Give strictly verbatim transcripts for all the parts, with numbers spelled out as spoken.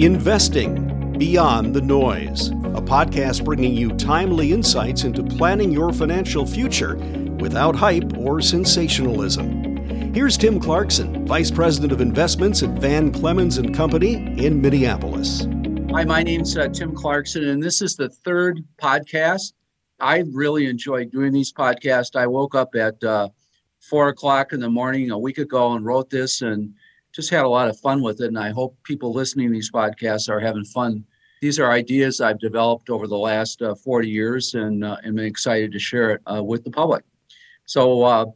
Investing Beyond the Noise, a podcast bringing you timely insights into planning your financial future without hype or sensationalism. Here's Tim Clarkson, Vice President of Investments at Van Clemens and Company in Minneapolis. Hi, my name's uh, Tim Clarkson, and this is the third podcast. I really enjoy doing these podcasts. I woke up at uh, four o'clock in the morning a week ago and wrote this and just had a lot of fun with it. And I hope people listening to these podcasts are having fun. These are ideas I've developed over the last uh, forty years, and uh, I'm excited to share it uh, with the public. So uh,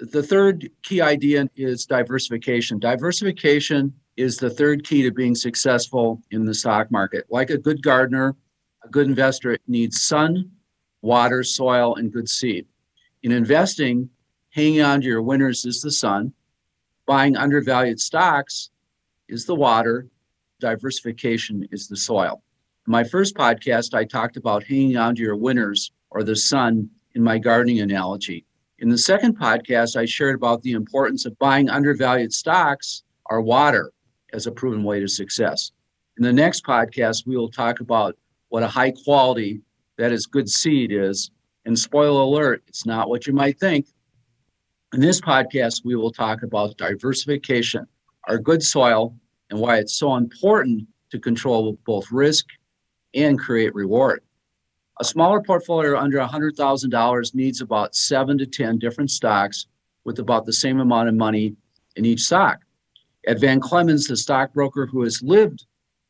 the third key idea is diversification. Diversification is the third key to being successful in the stock market. Like a good gardener, a good investor needs sun, water, soil, and good seed. In investing, hanging on to your winners is the sun. Buying undervalued stocks is the water. Diversification is the soil. In my first podcast, I talked about hanging on to your winners or the sun in my gardening analogy. In the second podcast, I shared about the importance of buying undervalued stocks or water as a proven way to success. In the next podcast, we will talk about what a high quality, that is good seed, is. And spoiler alert, it's not what you might think. In this podcast, we will talk about diversification, our good soil, and why it's so important to control both risk and create reward. A smaller portfolio under one hundred thousand dollars needs about seven to ten different stocks with about the same amount of money in each stock. At Van Clemens, the stockbroker who has lived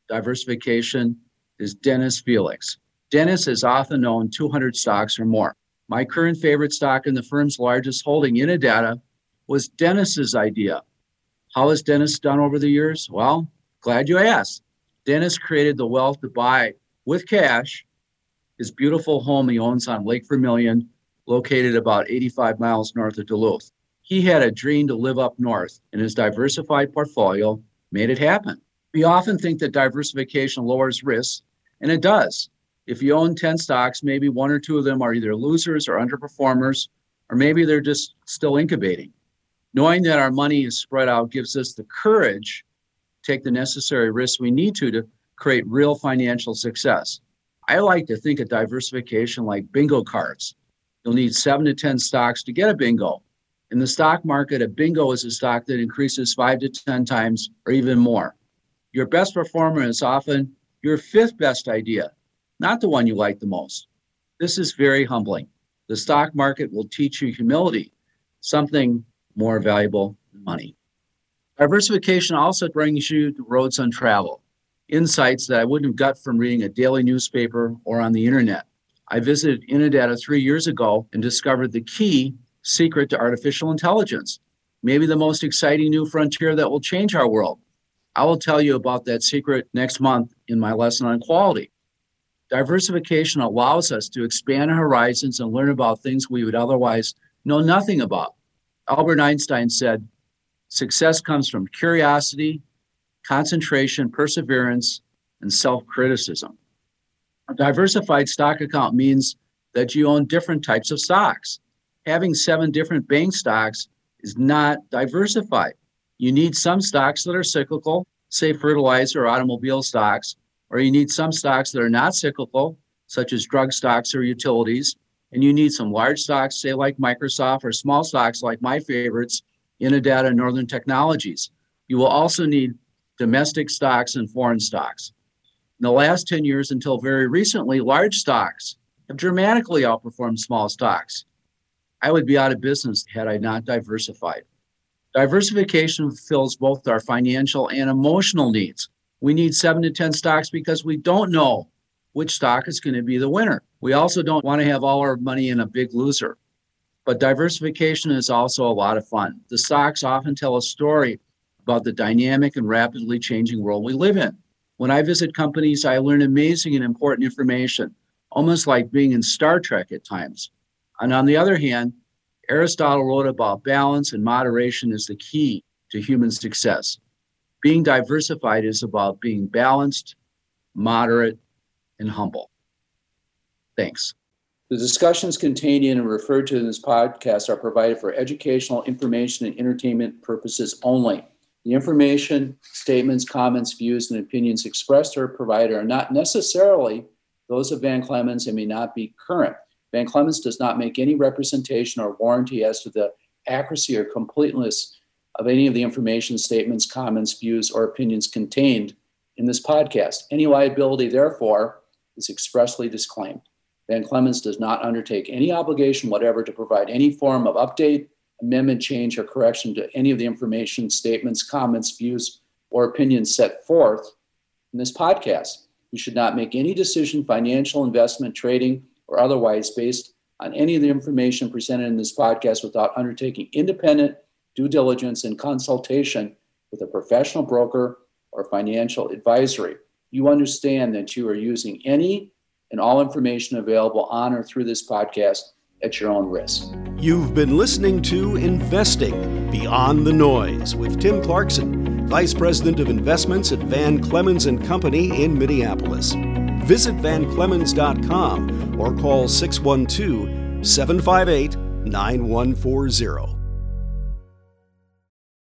diversification is Dennis Felix. Dennis has often owned two hundred stocks or more. My current favorite stock in the firm's largest holding, Innodata, was Dennis's idea. How has Dennis done over the years? Well, glad you asked. Dennis created the wealth to buy with cash his beautiful home he owns on Lake Vermilion, located about eighty-five miles north of Duluth. He had a dream to live up north, and his diversified portfolio made it happen. We often think that diversification lowers risk, and it does. If you own ten stocks, maybe one or two of them are either losers or underperformers, or maybe they're just still incubating. Knowing that our money is spread out gives us the courage to take the necessary risks we need to to create real financial success. I like to think of diversification like bingo cards. You'll need seven to ten stocks to get a bingo. In the stock market, a bingo is a stock that increases five to ten times or even more. Your best performer is often your fifth best idea, not the one you like the most. This is very humbling. The stock market will teach you humility, something more valuable than money. Diversification also brings you the roads untraveled, insights that I wouldn't have got from reading a daily newspaper or on the internet. I visited Innodata three years ago and discovered the key secret to artificial intelligence, maybe the most exciting new frontier that will change our world. I will tell you about that secret next month in my lesson on quality. Diversification allows us to expand our horizons and learn about things we would otherwise know nothing about. Albert Einstein said, "Success comes from curiosity, concentration, perseverance, and self-criticism." A diversified stock account means that you own different types of stocks. Having seven different bank stocks is not diversified. You need some stocks that are cyclical, say fertilizer or automobile stocks, or you need some stocks that are not cyclical, such as drug stocks or utilities, and you need some large stocks, say like Microsoft, or small stocks like my favorites, Innodata and Northern Technologies. You will also need domestic stocks and foreign stocks. In the last ten years until very recently, large stocks have dramatically outperformed small stocks. I would be out of business had I not diversified. Diversification fulfills both our financial and emotional needs. We need seven to ten stocks because we don't know which stock is going to be the winner. We also don't want to have all our money in a big loser. But diversification is also a lot of fun. The stocks often tell a story about the dynamic and rapidly changing world we live in. When I visit companies, I learn amazing and important information, almost like being in Star Trek at times. And on the other hand, Aristotle wrote about balance and moderation is the key to human success. Being diversified is about being balanced, moderate, and humble. Thanks. The discussions contained in and referred to in this podcast are provided for educational, information, and entertainment purposes only. The information, statements, comments, views, and opinions expressed or provided are not necessarily those of Van Clemens and may not be current. Van Clemens does not make any representation or warranty as to the accuracy or completeness of any of the information, statements, comments, views, or opinions contained in this podcast. Any liability, therefore, is expressly disclaimed. Van Clemens does not undertake any obligation whatever to provide any form of update, amendment, change, or correction to any of the information, statements, comments, views, or opinions set forth in this podcast. You should not make any decision, financial, investment, trading, or otherwise based on any of the information presented in this podcast without undertaking independent due diligence and consultation with a professional broker or financial advisory. You understand that you are using any and all information available on or through this podcast at your own risk. You've been listening to Investing Beyond the Noise with Tim Clarkson, Vice President of Investments at Van Clemens and Company in Minneapolis. Visit van clemens dot com or call six one two, seven five eight, nine one four zero.